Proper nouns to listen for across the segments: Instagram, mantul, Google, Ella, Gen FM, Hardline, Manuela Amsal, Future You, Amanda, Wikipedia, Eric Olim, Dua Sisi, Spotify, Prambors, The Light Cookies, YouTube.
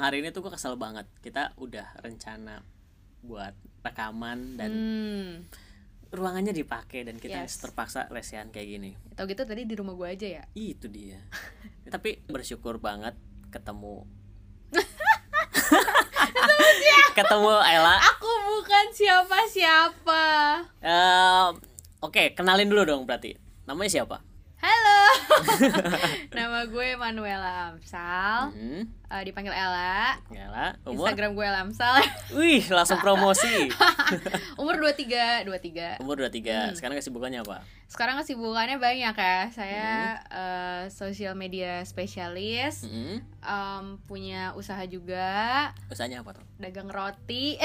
yang hari ini tuh gue kesel banget. Kita udah rencana buat rekaman dan ruangannya dipakai dan kita terpaksa lesehan kayak gini. Atau gitu tadi di rumah gue aja ya? Itu dia. Tapi bersyukur banget ketemu Ella. Aku bukan siapa-siapa. Oke, kenalin dulu dong berarti. Namanya siapa? Halo. Nama gue Manuela Amsal. Dipanggil Ella. Umur? Instagram gue Ella Amsal. Wih, langsung promosi. Umur 23. Sekarang kesibukannya apa? Sekarang kesibukannya banyak ya. Saya social media spesialis. Punya usaha juga. Usahanya apa tuh? Dagang roti.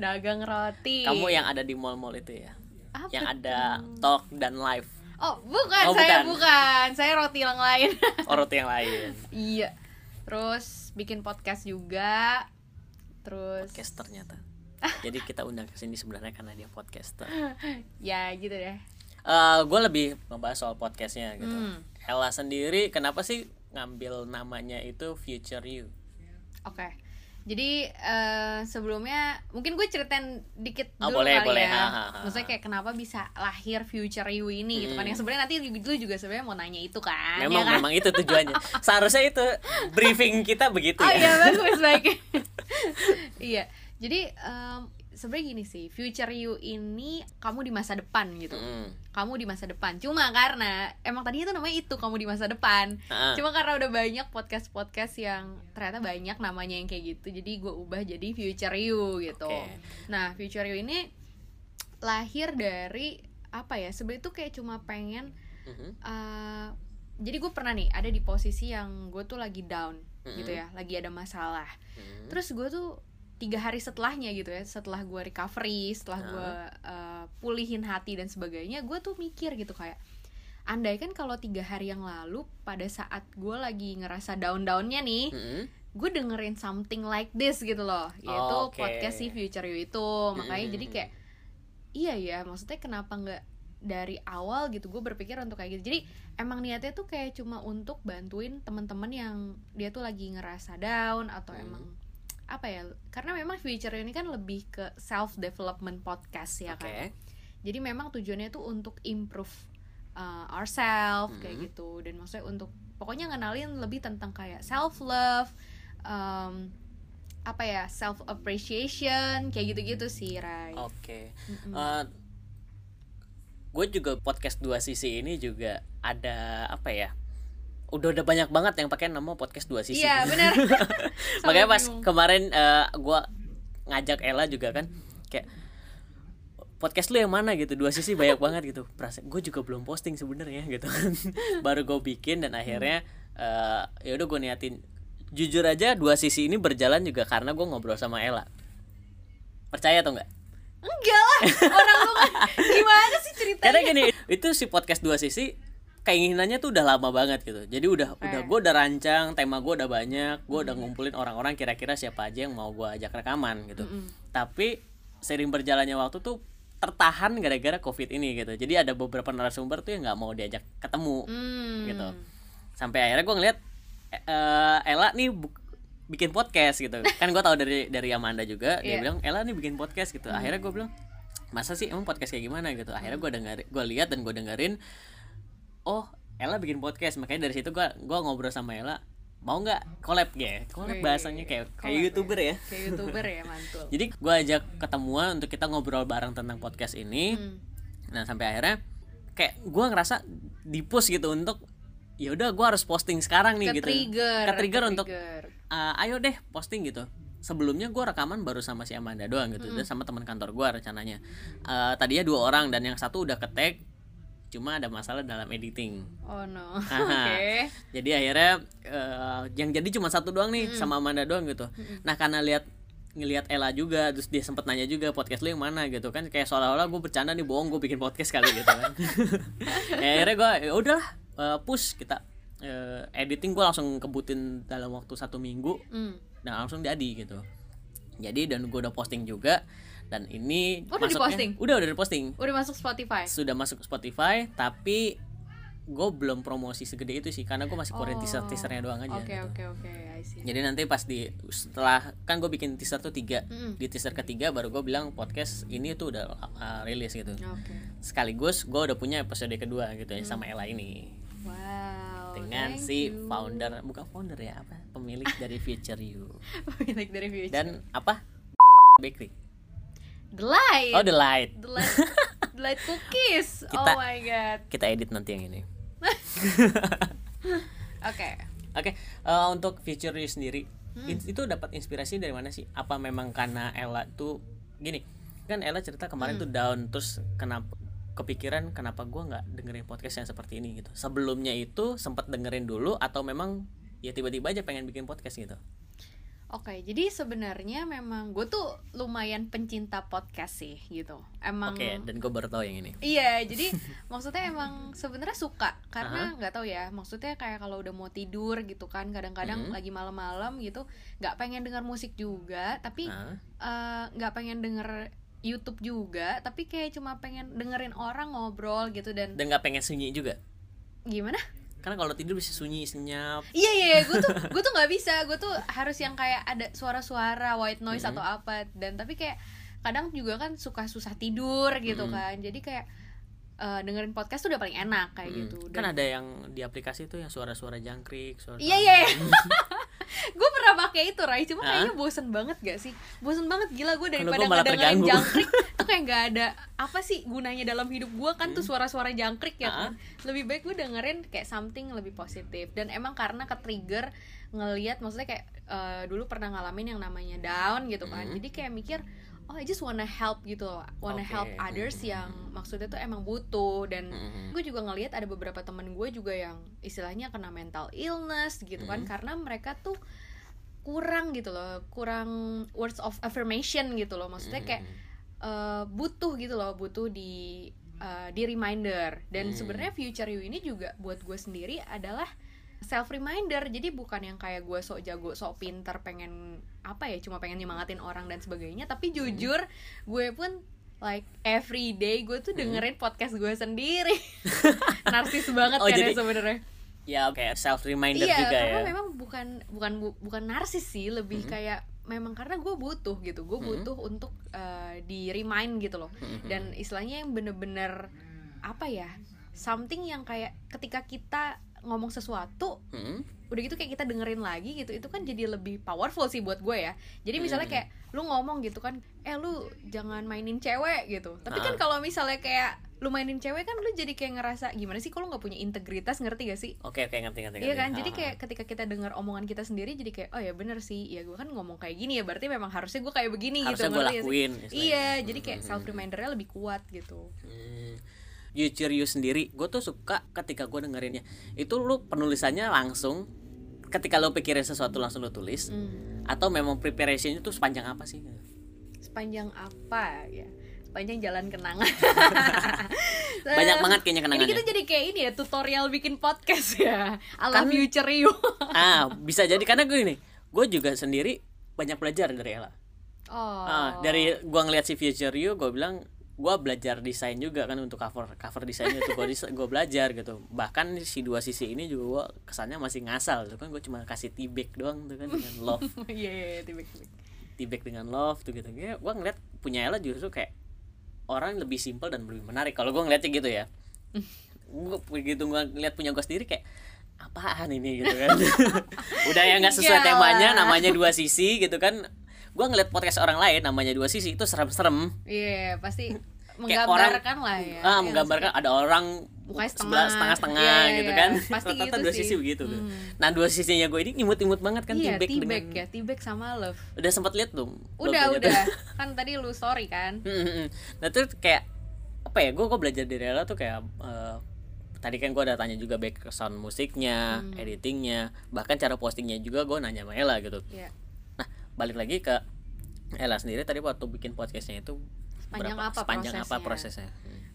Dagang roti. Kamu yang ada di mall-mall itu ya? Apa yang itu? Ada talk dan live. Oh, bukan. Saya bukan. Saya roti yang lain. Oh, roti yang lain. Iya. Terus bikin podcast juga. Terus podcaster ternyata. Jadi kita undang ke sini sebenarnya karena dia podcaster. Ya, gitu deh. Gue lebih ngebahas soal podcastnya gitu. Ella sendiri kenapa sih ngambil namanya itu Future You? Oke. Jadi sebelumnya mungkin gue ceritain dikit dulu boleh. Ya. Maksudnya kayak kenapa bisa lahir Future You ini gitu kan. Yang sebenarnya nanti lu juga sebenarnya mau nanya itu kan. Memang itu tujuannya. Seharusnya itu briefing kita begitu ya. Oh iya, bagus baik. Iya. Jadi sebenarnya gini sih, Future You ini kamu di masa depan gitu. Kamu di masa depan. Cuma karena emang tadinya itu namanya itu, kamu di masa depan. Cuma karena udah banyak podcast-podcast yang ternyata banyak namanya yang kayak gitu. Jadi gue ubah jadi Future You gitu. Okay. Nah, Future You ini lahir dari apa ya? Sebenarnya tuh kayak cuma pengen jadi gue pernah nih ada di posisi yang gue tuh lagi down gitu ya, lagi ada masalah. Terus gue tuh 3 hari setelahnya gitu ya, setelah gue recovery, setelah gue pulihin hati dan sebagainya, gue tuh mikir gitu kayak andai kan kalau 3 hari yang lalu pada saat gue lagi ngerasa down-downnya nih, gue dengerin something like this gitu loh, yaitu podcast si Future You itu. Makanya jadi kayak iya ya, maksudnya kenapa nggak dari awal gitu. Gue berpikir untuk kayak gitu. Jadi emang niatnya tuh kayak cuma untuk bantuin teman-teman yang dia tuh lagi ngerasa down atau emang apa ya, karena memang Future ini kan lebih ke self development podcast ya kan. Jadi memang tujuannya tuh untuk improve ourselves kayak gitu, dan maksudnya untuk pokoknya ngenalin lebih tentang kayak self love, apa ya, self appreciation kayak gitu-gitu sih, Rai. Gue juga podcast Dua Sisi ini juga ada apa ya? Udah banyak banget yang pakai nama podcast Dua Sisi. Iya, benar. Makanya pas kemarin gue ngajak Ella juga kan, kayak podcast lu yang mana gitu, Dua Sisi banyak banget gitu. Perasaan gue juga belum posting sebenarnya gitu. Baru gue bikin dan akhirnya ya udah gue niatin. Jujur aja Dua Sisi ini berjalan juga karena gue ngobrol sama Ella. Percaya atau enggak? Enggak lah. Orang lu kan gimana sih ceritanya? Karena gini, itu si podcast Dua Sisi keinginannya tuh udah lama banget gitu. Jadi udah gue udah rancang, tema gue udah banyak, gue udah ngumpulin orang-orang kira-kira siapa aja yang mau gue ajak rekaman gitu. Tapi sering berjalannya waktu tuh tertahan gara-gara Covid ini gitu. Jadi ada beberapa narasumber tuh yang nggak mau diajak ketemu gitu. Sampai akhirnya gue ngeliat Ella nih bikin podcast gitu. Kan gue tahu dari Amanda juga, dia bilang Ella nih bikin podcast gitu. Akhirnya gue bilang masa sih emang podcast kayak gimana gitu. Akhirnya gue lihat dan dengerin. Oh, Ella bikin podcast. Makanya dari situ gua ngobrol sama Ella, mau nggak collab ya? Collab bahasanya kayak YouTuber ya. Kayak YouTuber ya, mantul. Jadi gua ajak ketemuan untuk kita ngobrol bareng tentang podcast ini. Nah, sampai akhirnya kayak gua ngerasa di-push gitu untuk ya udah gua harus posting sekarang nih gitu. Ke-trigger untuk ayo deh posting gitu. Sebelumnya gue rekaman baru sama si Amanda doang gitu. Dan sama teman kantor gue rencananya. Tadinya 2 orang dan yang satu udah ke-tag, cuma ada masalah dalam editing. Oh no. Okay. Jadi akhirnya yang jadi cuma satu doang nih, sama Amanda doang gitu. Nah, karena ngelihat Ella juga, terus dia sempet nanya juga podcast lu yang mana gitu kan, kayak seolah-olah gue bercanda nih, bohong gue bikin podcast kali gitu kan. Akhirnya gue udahlah push kita editing, gue langsung kebutin dalam waktu 1 minggu. Nah, langsung jadi gitu. Jadi dan gue udah posting juga. Dan ini udah diposting. Udah masuk Spotify. Sudah masuk Spotify, tapi gue belum promosi segede itu sih karena gue masih keluarin teaser-teasernya doang aja. Oke. sih. Jadi nanti pas di setelah kan gue bikin teaser tuh 3, di teaser ketiga baru gue bilang podcast ini tuh udah rilis gitu. Okay. Sekaligus gue udah punya episode kedua gitu ya sama Ella ini. Wow. Dengan si founder, bukan founder ya, apa? Pemilik dari Future You. Pemilik dari Future. Dan apa? Bakery. The Light. Oh, The Light. The Light. The Light Cookies. Kita, oh my god. Kita edit nanti yang ini. Oke. Untuk Future You sendiri itu dapat inspirasi dari mana sih? Apa memang karena Ella tuh gini? Kan Ella cerita kemarin tuh down, terus kenapa kepikiran kenapa gue nggak dengerin podcast yang seperti ini gitu? Sebelumnya itu sempat dengerin dulu atau memang ya tiba-tiba aja pengen bikin podcast gitu? Oke, jadi sebenarnya memang gue tuh lumayan pencinta podcast sih gitu. Emang. Oke, dan gue baru tahu yang ini. Iya, jadi maksudnya emang sebenarnya suka karena nggak tahu ya. Maksudnya kayak kalau udah mau tidur gitu kan, kadang-kadang lagi malam-malam gitu, nggak pengen dengar musik juga, tapi nggak pengen denger YouTube juga, tapi kayak cuma pengen dengerin orang ngobrol gitu dan nggak pengen sunyi juga. Gimana? Karena kalau tidur bisa sunyi, senyap. Iya, gue tuh nggak bisa, gue tuh harus yang kayak ada suara-suara white noise atau apa. Dan tapi kayak kadang juga kan suka susah tidur gitu kan. Jadi kayak dengerin podcast tuh udah paling enak kayak gitu. Dan kan ada yang di aplikasi tuh yang suara-suara jangkrik. Iya. Gue pernah pakai itu, Rai. Cuma kayaknya bosen banget gak sih? Bosen banget, gila gue daripada ngedengerin jangkrik tuh kayak gak ada apa sih gunanya dalam hidup gue kan tuh suara-suara jangkrik ya kan. Lebih baik gue dengerin kayak something lebih positif. Dan emang karena ke-trigger ngelihat, maksudnya kayak dulu pernah ngalamin yang namanya down gitu kan. Jadi kayak mikir, oh I just wanna help gitu loh. Wanna help others yang maksudnya tuh emang butuh. Dan gue juga ngelihat ada beberapa temen gue juga yang istilahnya kena mental illness gitu kan. Karena mereka tuh kurang gitu loh, kurang words of affirmation gitu loh. Maksudnya kayak butuh gitu loh, butuh di reminder. Dan sebenarnya Future You ini juga buat gue sendiri adalah self reminder. Jadi bukan yang kayak gue sok jago, sok pinter, pengen apa ya, cuma pengen nyemangatin orang dan sebagainya. Tapi jujur gue pun like every day gue tuh dengerin podcast gue sendiri. Narsis banget kan ya sebenarnya. Ya oke, self reminder juga ya. Iya, karena memang bukan narsis sih, lebih kayak memang karena gue butuh gitu. Gue butuh untuk di remind gitu loh. Dan istilahnya yang bener-bener apa ya? Something yang kayak ketika kita ngomong sesuatu, udah gitu kayak kita dengerin lagi gitu. Itu kan jadi lebih powerful sih buat gue ya. Jadi misalnya kayak lu ngomong gitu kan, lu jangan mainin cewek gitu. Tapi kan kalau misalnya kayak lu mainin cewek kan lu jadi kayak ngerasa gimana sih kalau nggak punya integritas, ngerti gak sih? Oke, ngerti. Iya kan, jadi kayak ketika kita dengar omongan kita sendiri jadi kayak oh ya bener sih, ya gue kan ngomong kayak gini ya berarti memang harusnya gue kayak begini harusnya gitu. Harusnya gue lakuin. Iya, jadi kayak self remindernya lebih kuat gitu. Future You sendiri, gue tuh suka ketika gue dengerinnya. Itu lu penulisannya langsung, ketika lu pikirin sesuatu langsung lu tulis, atau memang preparationnya tuh sepanjang apa sih? Sepanjang apa ya? Sepanjang jalan kenangan. Banyak banget kayaknya kenangannya. Ini kita jadi kayak ini ya, tutorial bikin podcast ya, ala Future You. Bisa jadi karena gue ini, gue juga sendiri banyak belajar dari Ella. Dari gue ngeliat si Future You, gue bilang gue belajar desain juga kan, untuk cover desainnya itu gue belajar gitu. Bahkan si Dua Sisi ini juga gue kesannya masih ngasal tuh kan, gue cuma kasih tibek doang tuh kan dengan love. Iya, tibek dengan love tuh gitu. Gue ngeliat punya Ella justru kayak orang lebih simpel dan lebih menarik kalau gue ngeliatnya gitu ya. Gue ngeliat punya gue sendiri kayak apaan ini gitu kan. Udah ya nggak sesuai temanya, namanya Dua Sisi gitu kan. Gue ngeliat podcast orang lain namanya Dua Sisi itu serem-serem. Iya, pasti menggambarkan orang, lah ya. Menggambarkan ada orang setengah-setengah gitu kan. Pasti gitu Dua Sisi begitu tuh. Nah, Dua Sisinya gue ini imut-imut banget kan, tibek dengan tibek sama love. Udah sempat lihat belum? Udah. Kan tadi lu story kan. Nah, terus kayak apa ya? Gue belajar dari Ella tuh kayak tadi kan gue ada tanya juga background musiknya, editingnya, bahkan cara postingnya juga gue nanya sama Ella gitu. Iya. Balik lagi ke Ella sendiri tadi waktu bikin podcastnya itu sepanjang apa prosesnya?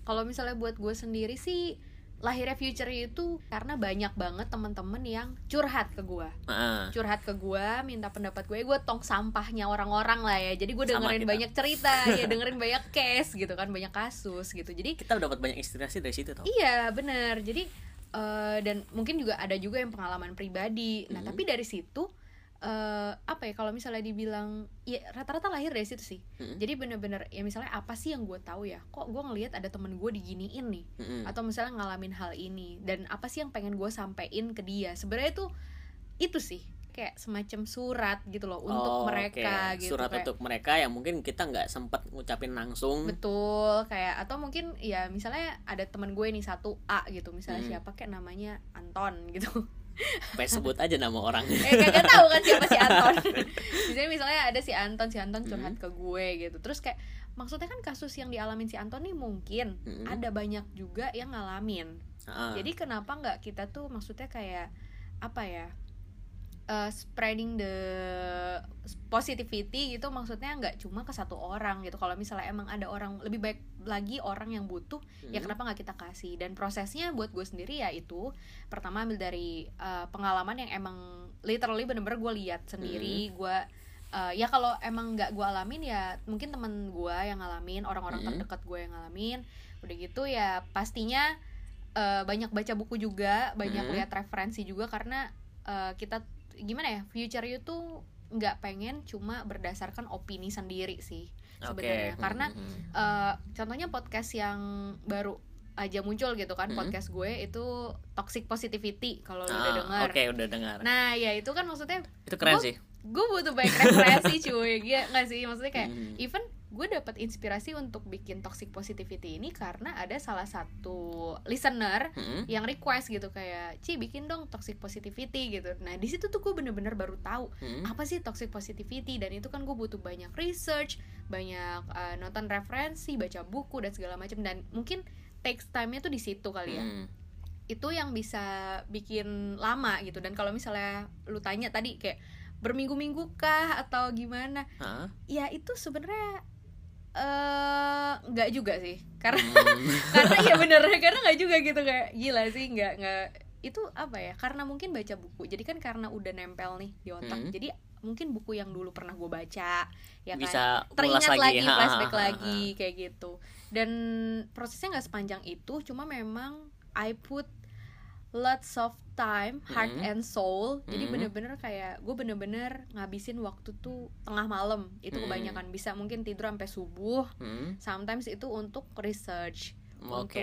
Kalau misalnya buat gue sendiri sih lahirnya Future itu karena banyak banget temen-temen yang curhat ke gue, minta pendapat gue tong sampahnya orang-orang lah ya. Jadi gue dengerin banyak cerita, ya dengerin banyak case gitu kan, banyak kasus gitu. Jadi kita dapat banyak inspirasi dari situ tau? Iya benar. Jadi dan mungkin juga ada yang pengalaman pribadi. Nah tapi dari situ apa ya, kalau misalnya dibilang ya rata-rata lahir dari situ sih. Jadi bener-bener ya misalnya apa sih yang gue tahu ya, kok gue ngelihat ada temen gue diginiin nih, atau misalnya ngalamin hal ini, dan apa sih yang pengen gue sampein ke dia. Sebenarnya tuh itu sih kayak semacam surat gitu loh untuk mereka, gitu, surat kayak, untuk mereka yang mungkin kita nggak sempat ngucapin langsung. Betul, kayak atau mungkin ya misalnya ada temen gue nih satu A gitu misalnya, siapa kayak namanya Anton gitu. Pengen sebut aja nama orang. Gak tahu kan siapa si Anton. Misalnya ada si Anton curhat ke gue gitu. Terus kayak maksudnya kan kasus yang dialamin si Anton nih mungkin ada banyak juga yang ngalamin. Jadi kenapa nggak kita tuh maksudnya kayak apa ya, spreading the positivity gitu, maksudnya nggak cuma ke satu orang gitu. Kalau misalnya emang ada orang lebih baik lagi, orang yang butuh, ya kenapa nggak kita kasih. Dan prosesnya buat gue sendiri ya itu pertama ambil dari pengalaman yang emang literally bener-bener gue lihat sendiri. Gue ya kalau emang nggak gue alamin ya mungkin temen gue yang ngalamin, orang-orang terdekat gue yang ngalamin. Udah gitu ya pastinya banyak baca buku juga, banyak lihat referensi juga, karena kita gimana ya, Future You tuh nggak pengen cuma berdasarkan opini sendiri sih sebenarnya, karena contohnya podcast yang baru aja muncul gitu kan, podcast gue itu Toxic Positivity, kalau udah dengar. Oke, udah dengar. Nah ya itu kan maksudnya itu keren sih, gue butuh banyak referensi cuy, ya nggak sih, maksudnya kayak even gue dapat inspirasi untuk bikin Toxic Positivity ini karena ada salah satu listener yang request gitu kayak, Ci bikin dong Toxic Positivity gitu. Nah di situ tuh gue bener-bener baru tahu apa sih Toxic Positivity, dan itu kan gue butuh banyak research, banyak nonton referensi, baca buku dan segala macam, dan mungkin takes time-nya tuh di situ kali ya. Itu yang bisa bikin lama gitu. Dan kalau misalnya lu tanya tadi kayak berminggu-minggu kah atau gimana? Ya itu sebenarnya nggak juga sih, karena karena ya bener, karena nggak juga gitu, kayak gila sih nggak itu apa ya, karena mungkin baca buku, jadi kan karena udah nempel nih di otak, jadi mungkin buku yang dulu pernah gue baca ya bisa kan teringat lagi flashback lagi kayak gitu. Dan prosesnya nggak sepanjang itu, cuma memang I put lots of time, heart and soul. Jadi bener-bener kayak gue bener-bener ngabisin waktu tuh tengah malam. Itu kebanyakan, bisa mungkin tidur sampai subuh. Sometimes itu untuk research, untuk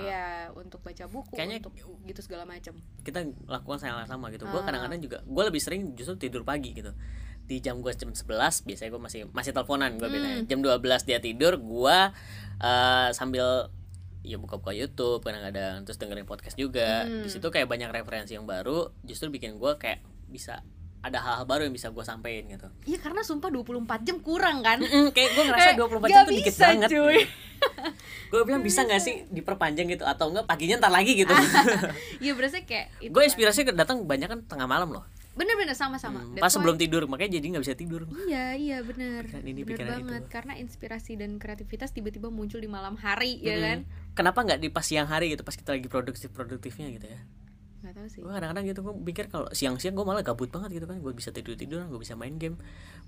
ya untuk baca buku, kayaknya untuk gitu segala macam. Kita lakukan sama gitu. Gue kadang-kadang juga, gue lebih sering justru tidur pagi gitu. Di jam gue jam 11 biasanya gue masih teleponan. Gue bilang jam 12 dia tidur, gue sambil ya buka-buka YouTube kadang-kadang, terus dengerin podcast juga. Di situ kayak banyak referensi yang baru, justru bikin gue kayak bisa ada hal-hal baru yang bisa gue sampein gitu. Iya, karena sumpah 24 jam kurang kan. Kayak gue ngerasa 24 jam tuh dikit banget. Gue bilang bisa gak sih diperpanjang gitu, atau enggak paginya ntar lagi gitu. Iya berasa kayak gue inspirasi datang banyak kan tengah malam loh. Bener-bener sama-sama. Pas sebelum tidur, makanya jadi gak bisa tidur. Iya bener, bener banget itu. Karena inspirasi dan kreativitas tiba-tiba muncul di malam hari, ya kan. Kenapa gak di pas siang hari gitu, pas kita lagi produktifnya gitu ya. Gak tahu sih, gue kadang-kadang gitu, gue pikir kalau siang-siang gue malah gabut banget gitu kan, gue bisa tidur-tiduran, gue bisa main game.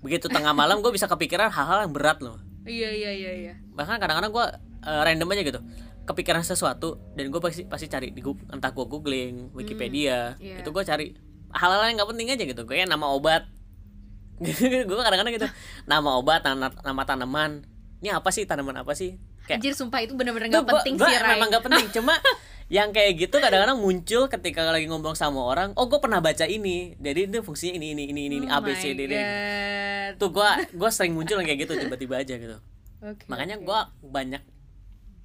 Begitu tengah malam gue bisa kepikiran hal-hal yang berat loh. Iya. Bahkan kadang-kadang gue random aja gitu kepikiran sesuatu, dan gue pasti cari di Google, entah gue googling Wikipedia, itu gue cari hal-hal yang gak penting aja gitu, kayak nama obat. Gue kadang-kadang gitu, nama obat, nama tanaman, ini apa sih, tanaman apa sih kayak, anjir sumpah itu bener-bener gak penting sih, Rai. Memang gak penting, cuma yang kayak gitu kadang-kadang muncul ketika lagi ngomong sama orang. Oh gue pernah baca ini, jadi itu fungsinya ini A, B, C, D, D. Tuh gue sering muncul yang kayak gitu tiba-tiba aja gitu. Makanya gue banyak,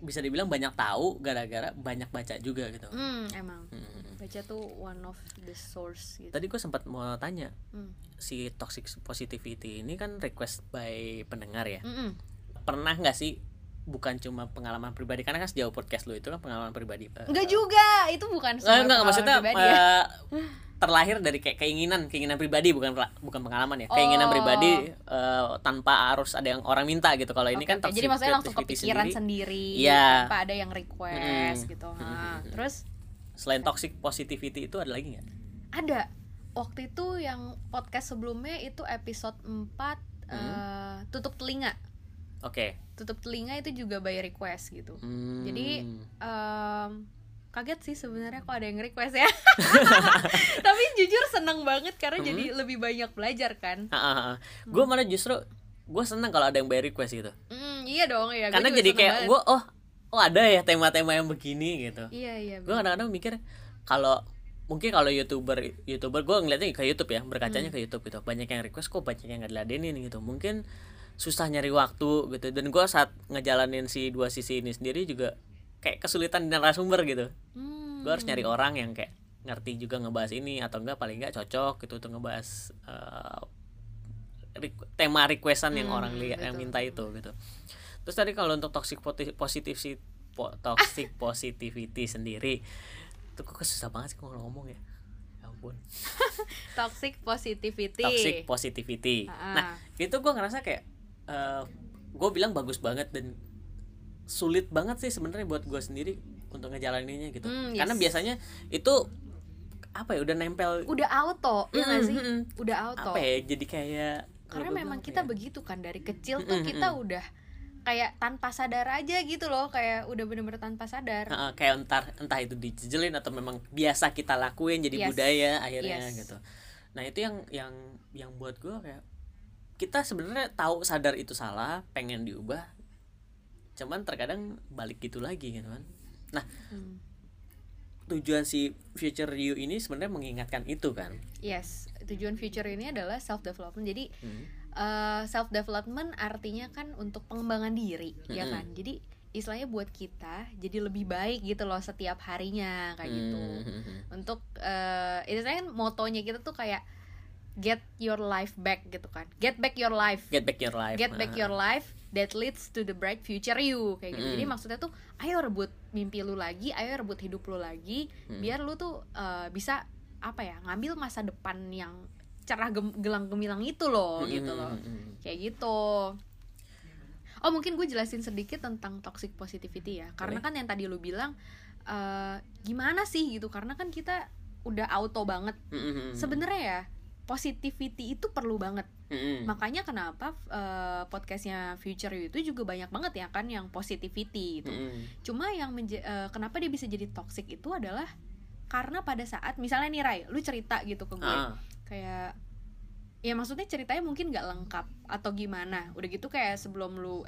bisa dibilang banyak tahu gara-gara banyak baca juga gitu. Emang baca tuh one of the source gitu. Tadi gue sempat mau tanya, si toxic positivity ini kan request by pendengar ya. Pernah nggak sih, bukan cuma pengalaman pribadi, karena kan sejauh podcast lu itu kan pengalaman pribadi. Enggak juga, itu bukan semua pengalaman pribadi ya. Terlahir dari kayak keinginan pribadi, bukan pengalaman ya. Keinginan pribadi tanpa harus ada yang orang minta gitu. Kalau ini kan toxic. Jadi maksudnya langsung kepikiran sendiri ya, tanpa ada yang request gitu. Terus selain toxic positivity itu ada lagi enggak? Ada. Waktu itu yang podcast sebelumnya itu episode 4 tutup telinga. Tutup telinga itu juga by request gitu. Jadi Kaget sih sebenarnya kok ada yang request ya. Tapi jujur seneng banget karena jadi lebih banyak belajar kan. Gue malah justru gue seneng kalau ada yang bayar request gitu. Iya dong ya. Karena jadi kayak gue oh ada ya tema-tema yang begini gitu. Iya. Gue kadang-kadang mikir kalau mungkin kalau youtuber gue ngeliatnya ke YouTube ya, berkacanya ke YouTube gitu. Banyak yang request kok banyak yang nggak diladenin gitu. Mungkin susah nyari waktu gitu. Dan gue saat ngejalanin si Dua Sisi ini sendiri juga kayak kesulitan narasumber gitu. Gue harus nyari orang yang kayak ngerti juga ngebahas ini atau enggak paling enggak cocok gitu untuk ngebahas tema requestan yang orang lihat yang minta itu gitu. Terus tadi kalau untuk toxic positivity sendiri itu kok susah banget sih kalau ngomong ya. Ampun. Toxic positivity. Nah, itu gue ngerasa kayak gue bilang bagus banget dan sulit banget sih sebenarnya buat gue sendiri untuk ngejalaninnya gitu. Yes. Karena biasanya itu apa ya udah nempel, udah auto ya nggak sih, udah auto apa ya, jadi kayak karena memang kita ya begitu kan dari kecil tuh kita udah kayak tanpa sadar aja gitu loh, kayak udah bener-bener tanpa sadar. Kayak entah itu dijejelin atau memang biasa kita lakuin jadi budaya akhirnya gitu. Nah itu yang buat gue kayak kita sebenarnya tahu sadar itu salah, pengen diubah, cuman terkadang balik gitu lagi gitu kan. Nah tujuan si Future You ini sebenarnya mengingatkan itu kan. Yes, tujuan Future ini adalah self development. Jadi self development artinya kan untuk pengembangan diri ya kan. Jadi istilahnya buat kita jadi lebih baik gitu loh setiap harinya kayak gitu. Untuk istilahnya motonya kita tuh kayak get your life back gitu kan. Get back your life that leads to the bright future you kayak gitu. Jadi maksudnya tuh ayo rebut mimpi lu lagi, ayo rebut hidup lu lagi, biar lu tuh bisa apa ya, ngambil masa depan yang cerah gelang-gemilang itu loh gitu loh. Kayak gitu. Oh, mungkin gue jelasin sedikit tentang toxic positivity ya. Karena kan yang tadi lu bilang gimana sih gitu, karena kan kita udah auto banget. Sebenarnya ya positivity itu perlu banget. Makanya kenapa podcastnya Future You itu juga banyak banget ya kan yang positivity itu. Cuma yang kenapa dia bisa jadi toxic itu adalah karena pada saat misalnya nih Ray, lu cerita gitu ke gue kayak ya maksudnya ceritanya mungkin nggak lengkap atau gimana, udah gitu kayak sebelum lu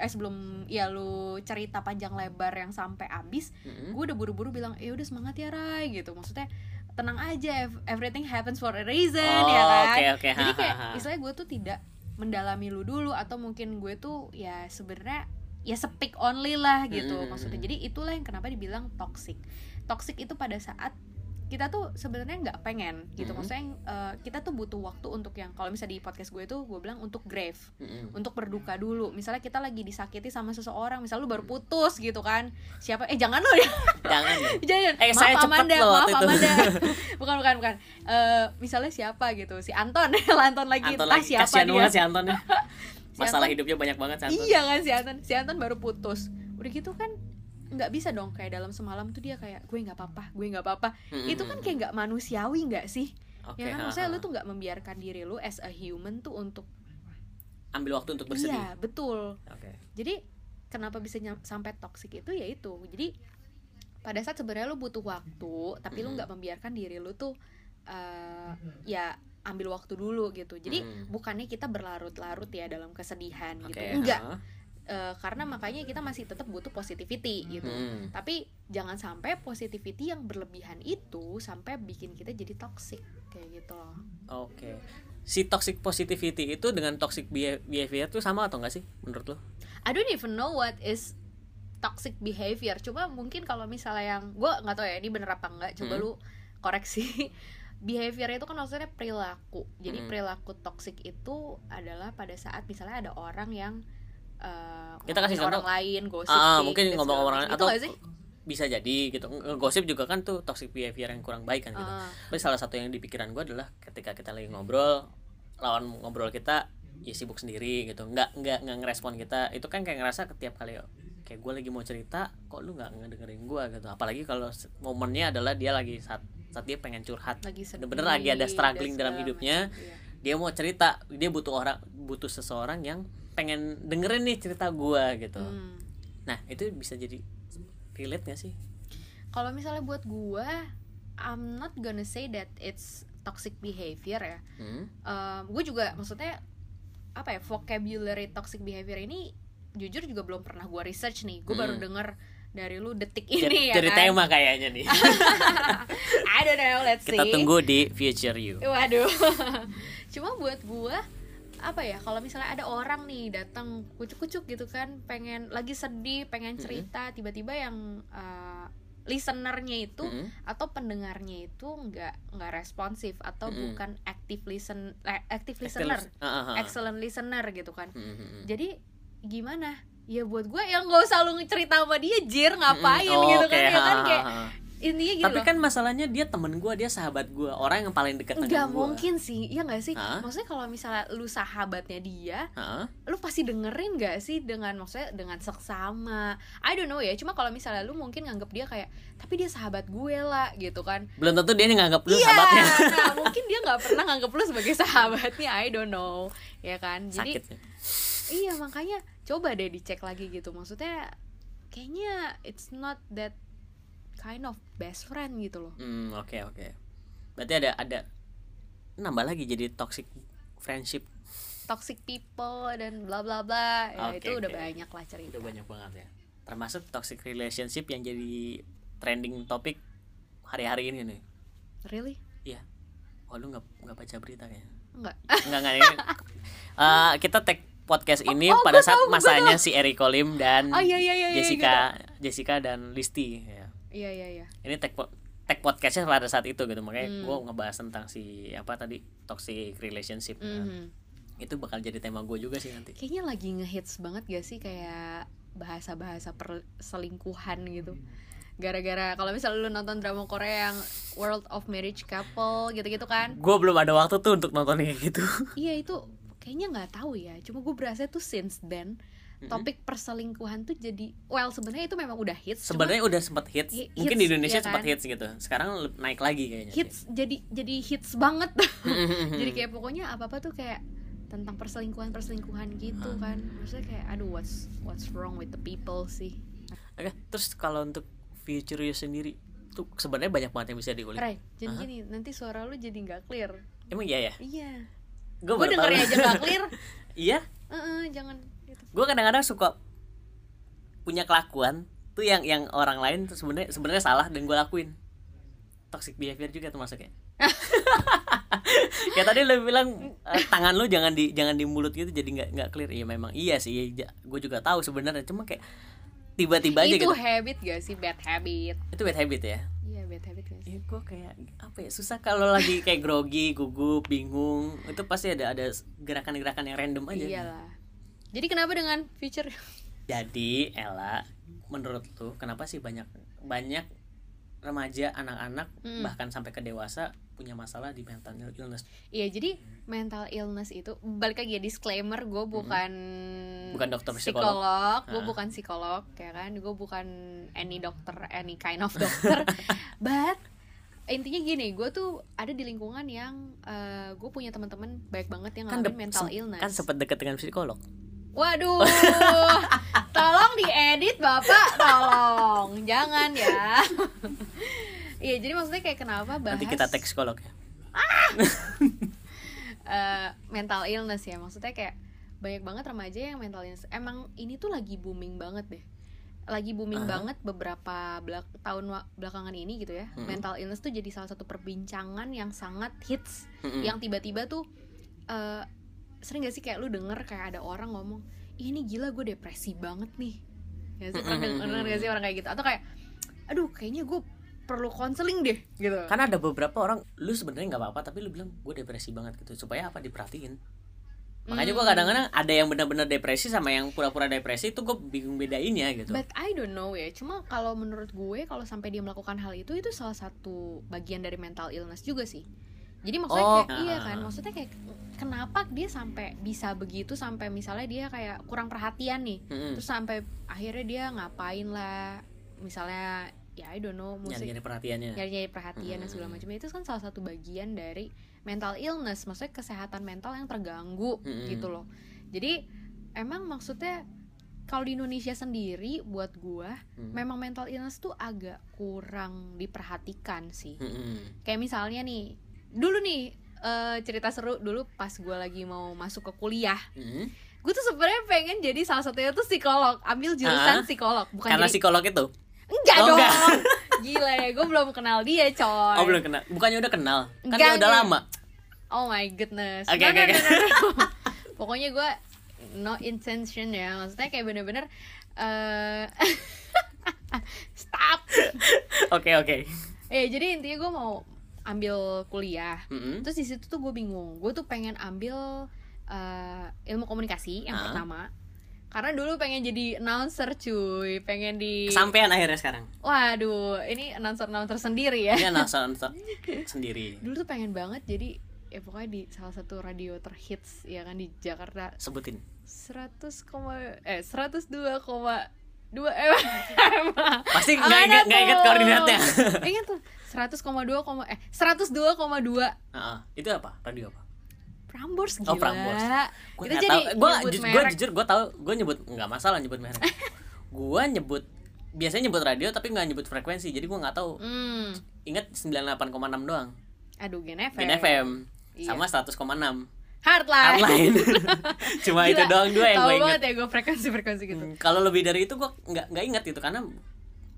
cerita panjang lebar yang sampai abis, gue udah buru-buru bilang udah semangat ya Ray gitu, maksudnya tenang aja, everything happens for a reason ya kan. Okay. Jadi kayak istilahnya gue tuh tidak mendalami lu dulu, atau mungkin gue tuh ya sebenarnya ya speak only lah gitu maksudnya. Jadi itulah yang kenapa dibilang toxic itu pada saat kita tuh sebenarnya nggak pengen gitu. Maksudnya kita tuh butuh waktu untuk yang kalau misalnya di podcast gue tuh gue bilang untuk grieve, untuk berduka dulu. Misalnya kita lagi disakiti sama seseorang, misalnya lu baru putus gitu kan, siapa jangan lo ya, jangan maaf Amanda bukan misalnya siapa gitu, si Anton lagi siapa kasihan dia, si Anton ya. Masalah hidupnya banyak banget si Anton. Iya kan, si Anton baru putus, udah gitu kan nggak bisa dong kayak dalam semalam tuh dia kayak gue nggak apa-apa itu kan kayak nggak manusiawi nggak sih ya kan. Maksudnya lu tuh nggak membiarkan diri lu as a human tuh untuk ambil waktu untuk bersedih. Iya betul. Jadi kenapa bisa sampai toxic itu ya itu, jadi pada saat sebenarnya lu butuh waktu tapi lu nggak membiarkan diri lu tuh ya ambil waktu dulu gitu. Jadi bukannya kita berlarut-larut ya dalam kesedihan gitu, enggak. Karena makanya kita masih tetap butuh positivity gitu. Tapi jangan sampai positivity yang berlebihan itu sampai bikin kita jadi toxic kayak gitu loh. Oke. Si toxic positivity itu dengan toxic behavior itu sama atau enggak sih menurut lo? I don't even know what is toxic behavior. Cuma mungkin kalau misalnya yang gue enggak tahu ya ini bener apa enggak, coba lu koreksi. Behavior itu kan maksudnya perilaku. Jadi perilaku toxic itu adalah pada saat misalnya ada orang yang kita kasih orang lain gosip mungkin ngomong orang lain atau bisa jadi gitu. Gosip juga kan tuh toxic behavior yang kurang baik kan gitu. Tapi salah satu yang di pikiran gue adalah ketika kita lagi ngobrol, lawan ngobrol kita ya sibuk sendiri gitu, nggak ngerespon kita, itu kan kayak ngerasa setiap kali kayak gue lagi mau cerita kok lu nggak ngedengerin gue gitu. Apalagi kalau momennya adalah dia lagi saat dia pengen curhat, lagi bener-bener lagi ada struggling dalam hidupnya, dia mau cerita, dia butuh seseorang yang pengen dengerin nih cerita gue gitu. Nah itu bisa jadi relate nggak sih? Kalau misalnya buat gue, I'm not gonna say that it's toxic behavior ya. Gue juga maksudnya apa ya, vocabulary toxic behavior ini jujur juga belum pernah gue research nih. Gue baru denger dari lu detik ini. Jadi kan? Tema kayaknya nih. I don't know, let's see. Kita tunggu di Future You. Waduh. Cuma buat gue apa ya, kalau misalnya ada orang nih datang kucuk-kucuk gitu kan, pengen lagi sedih, pengen cerita, tiba-tiba yang listenernya itu atau pendengarnya itu nggak responsif atau bukan active listener, excellent listener gitu kan. Jadi gimana? Ya buat gue yang nggak usah lu cerita sama dia, jir ngapain gitu kan, ya kan kayak intinya gitu. Tapi loh, kan masalahnya dia temen gue, dia sahabat gue, orang yang paling dekat dengan gue. Gak mungkin sih, ya nggak sih? Maksudnya kalau misalnya lu sahabatnya dia, lu pasti dengerin nggak sih dengan maksudnya dengan seksama. I don't know ya. Cuma kalau misalnya lu mungkin nganggap dia kayak, tapi dia sahabat gue lah gitu kan. Belum tentu dia nganggap lu sahabatnya. Nah, mungkin dia nggak pernah nganggap lu sebagai sahabatnya. I don't know, ya kan? Jadi sakit, ya? Iya, makanya coba deh dicek lagi gitu. Maksudnya kayaknya it's not that kind of best friend gitu loh. Oke. Berarti ada nambah lagi jadi toxic friendship, toxic people dan bla bla bla. Ya, okay, itu udah banyak lah cerita. Udah banyak banget ya. Termasuk toxic relationship yang jadi trending topik hari-hari ini nih. Really? Iya. Oh, lu enggak baca berita kayaknya. Enggak. Kita tag podcast ini pada saat masanya si Eric Olim dan Jessica dan Listi ya. Iya. Ini tag podcastnya pada saat itu gitu, makanya gue ngebahas tentang si apa tadi, toxic relationship. Itu bakal jadi tema gue juga sih nanti. Kayaknya lagi ngehits banget gak sih kayak bahasa-bahasa perselingkuhan gitu. Gara-gara kalau misalnya lu nonton drama Korea yang World of Marriage Couple gitu-gitu kan. Gue belum ada waktu tuh untuk nonton kayak gitu. Iya, itu kayaknya nggak tahu ya. Cuma gue berasa tuh since then, topik perselingkuhan tuh jadi, well sebenarnya itu memang udah hits. Sebenarnya udah sempat hits. Mungkin hits, di Indonesia ya kan? Sempat hits gitu. Sekarang naik lagi kayaknya. Hits kayak. jadi hits banget. Jadi kayak pokoknya apa-apa tuh kayak tentang perselingkuhan gitu kan. Maksudnya kayak aduh, what's wrong with the people sih. Oke, terus kalau untuk Future You sendiri tuh sebenarnya banyak banget yang bisa diulik. Right. Jadi gini, nanti suara lu jadi enggak clear. Emang iya ya? Iya. Gue dengerin aja enggak clear. Iya? Jangan. Gue kadang-kadang suka punya kelakuan tuh yang orang lain tuh sebenarnya salah dan gue lakuin. Toxic behavior juga termasuknya. Kayak tadi lo bilang tangan lo jangan di mulut gitu, jadi nggak clear. Iya memang iya sih, gue juga tahu sebenarnya, cuma kayak tiba-tiba aja gitu. Itu habit gak sih, bad habit? Itu bad habit ya? Iya, bad habit gak sih? Ya, gue kayak apa ya, susah kalau lagi kayak grogi, gugup, bingung, itu pasti ada gerakan-gerakan yang random aja. Iyalah. Jadi kenapa dengan Future? Jadi Ella, menurut lu kenapa sih banyak remaja, anak-anak bahkan sampai ke dewasa punya masalah di mental illness? Iya, jadi mental illness itu balik lagi ya, disclaimer, gue bukan dokter psikolog. Gue bukan psikolog ya kan, gue bukan any dokter, any kind of dokter. But intinya gini, gue tuh ada di lingkungan yang gue punya teman-teman baik banget yang ngalamin mental illness. Kan sempat dekat dengan psikolog. Waduh, tolong diedit bapak, tolong, jangan ya. Iya, jadi maksudnya kayak kenapa bahas? Nanti kita tag psikolog ya. Mental illness ya, maksudnya kayak banyak banget remaja yang mental illness. Emang ini tuh lagi booming banget deh, lagi booming banget beberapa tahun belakangan ini gitu ya. Mental illness tuh jadi salah satu perbincangan yang sangat hits, yang tiba-tiba tuh. Sering gak sih kayak lu denger kayak ada orang ngomong, ini gila gue depresi banget nih. Gak sih, pernah denger gak sih orang kayak gitu? Atau kayak, aduh kayaknya gue perlu konseling deh gitu. Karena ada beberapa orang, lu sebenarnya gak apa-apa tapi lu bilang gue depresi banget gitu, supaya apa, diperhatiin. Makanya gue kadang-kadang ada yang benar-benar depresi sama yang pura-pura depresi, itu gue bingung bedainnya gitu. But I don't know ya, cuma kalau menurut gue kalau sampai dia melakukan hal itu salah satu bagian dari mental illness juga sih. Jadi maksudnya kayak iya kan, maksudnya kayak kenapa dia sampai bisa begitu, sampai misalnya dia kayak kurang perhatian nih, terus sampai akhirnya dia ngapain lah, misalnya ya I don't know, nyari perhatian dan segala macam. Itu kan salah satu bagian dari mental illness, maksudnya kesehatan mental yang terganggu gitu loh. Jadi emang maksudnya kalau di Indonesia sendiri buat gue memang mental illness tuh agak kurang diperhatikan sih. Kayak misalnya nih, dulu nih cerita seru dulu pas gue lagi mau masuk ke kuliah. Gue tuh sebenarnya pengen jadi salah satunya tuh psikolog, ambil jurusan psikolog, bukan karena jadi... psikolog itu? Enggak, oh, dong. Enggak. Gila ya, gue belum kenal dia, coy. Oh, belum kenal. Bukannya udah kenal? Kan dia udah lama. Oh my goodness. Oke, oke, oke. Pokoknya gue no intention ya. Maksudnya kayak bener-bener stop. Oke, oke. Ya, jadi intinya gue mau ambil kuliah. Terus di situ tuh gue bingung. Gue tuh pengen ambil ilmu komunikasi yang pertama. Karena dulu pengen jadi announcer, cuy. Pengen di... Kesampean akhirnya sekarang. Waduh, ini announcer-announcer sendiri ya. Ini announcer sendiri. Dulu tuh pengen banget jadi, ya pokoknya di salah satu radio terhits, ya kan, di Jakarta. Sebutin. 102,2 Pasti nggak inget koordinatnya. Ingat tuh, 102,2. Itu apa? Radio apa? Prambors, gila. Oh, Prambors. Kita jadi gue jujur gue tahu, gue nyebut nggak masalah nyebut merek. Gue nyebut biasanya nyebut radio tapi nggak nyebut frekuensi, jadi gue nggak tahu. Ingat 98,6 doang. Aduh, Gen FM. Gen FM sama 100,6. Hardline. Cuma gila, itu doang dua yang gue ingat. Tahu banget ya gue frekuensi gitu. Kalau lebih dari itu gue nggak ingat gitu, karena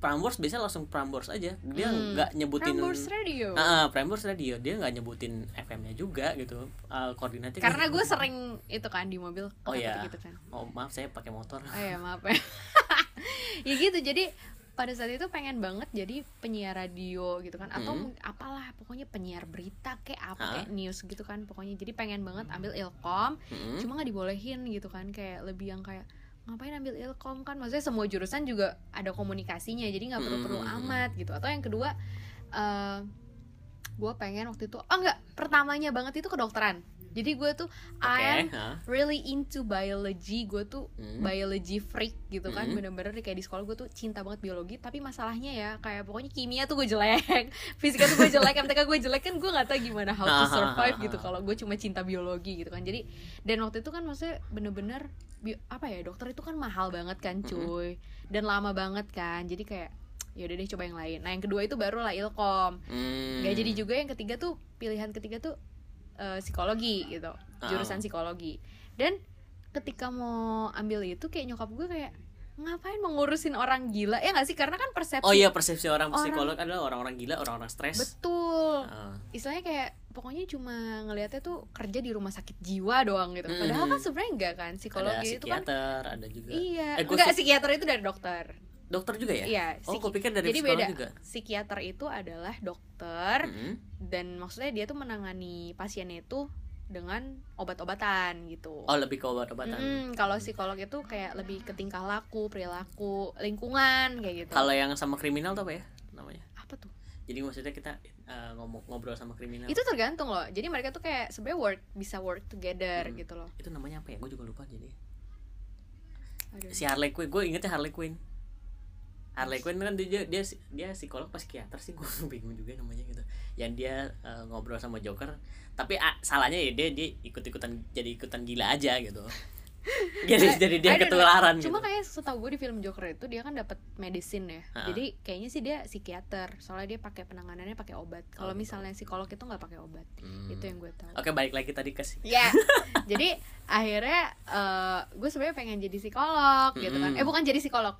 Prambors biasanya langsung Prambors aja. Dia nggak nyebutin Prambors Radio. Prambors Radio. Dia nggak nyebutin FM-nya juga gitu. Koordinatnya. Karena gue sering itu kan di mobil. Oh iya. Gitu kan. Oh maaf, saya pakai motor. Oh iya, maaf ya. Ya gitu. Jadi pada saat itu pengen banget jadi penyiar radio gitu kan, atau apalah, pokoknya penyiar berita kayak apa, kayak news gitu kan. Pokoknya jadi pengen banget ambil ilkom. Cuma nggak dibolehin gitu kan. Kayak lebih yang kayak, ngapain ambil ilkom kan, maksudnya semua jurusan juga ada komunikasinya, jadi nggak perlu-perlu amat gitu. Atau yang kedua, gue pengen waktu itu, pertamanya banget itu kedokteran. Jadi gue tuh okay, I'm really into biology. Gue tuh biology freak gitu kan, bener-bener kayak di sekolah gue tuh cinta banget biologi. Tapi masalahnya ya, kayak pokoknya kimia tuh gue jelek, fisika tuh gue jelek, MTK gue jelek, kan gue nggak tahu gimana how to survive gitu kalau gue cuma cinta biologi gitu kan. Jadi dan waktu itu kan maksudnya bener-bener apa ya, dokter itu kan mahal banget kan, cuy, dan lama banget kan. Jadi kayak ya udah deh, coba yang lain. Nah yang kedua itu baru lah ilkom. Gak jadi juga. Yang ketiga tuh, pilihan ketiga tuh psikologi gitu, jurusan psikologi. Dan ketika mau ambil itu, kayak nyokap gue kayak, ngapain mengurusin orang gila, ya nggak sih? Karena kan persepsi. Oh iya, persepsi orang psikolog adalah orang-orang gila, orang-orang stres. Betul. Istilahnya kayak pokoknya cuma ngelihatnya tuh kerja di rumah sakit jiwa doang gitu. Padahal kan sebenarnya enggak kan, psikologi itu kan. Ada psikiater, ada juga. Iya. Enggak, psikiater itu dari dokter. Dokter juga ya? Iya. Oh, gue pikir dari psikolog juga. Psikiater itu adalah dokter, dan maksudnya dia tuh menangani pasiennya itu dengan obat-obatan gitu. Oh, lebih ke obat-obatan. Kalau psikolog itu kayak lebih ke tingkah laku, perilaku, lingkungan kayak gitu. Kalau yang sama kriminal tuh apa ya namanya? Apa tuh? Jadi maksudnya kita ngobrol sama kriminal. Itu tergantung loh. Jadi mereka tuh kayak sebenarnya bisa work together gitu loh. Itu namanya apa ya? Gue juga lupa jadi. Aduh. Si Harley Quinn, gue ingetnya Harley Quinn. Harley Quinn kan dia psikolog psikiater sih, gue bingung juga namanya gitu. Yang dia ngobrol sama Joker, tapi salahnya ya dia ikutan gila aja gitu. jadi dia ketularan gitu. Cuma kayak setahu gue di film Joker itu dia kan dapat medicine ya. Jadi kayaknya sih dia psikiater, soalnya dia pakai penanganannya pakai obat. Kalau misalnya psikolog itu nggak pakai obat. Itu yang gue tahu. Oke, balik lagi tadi ke psikiater. Yeah. Jadi akhirnya gue sebenarnya pengen jadi psikolog gitu kan. Bukan jadi psikolog.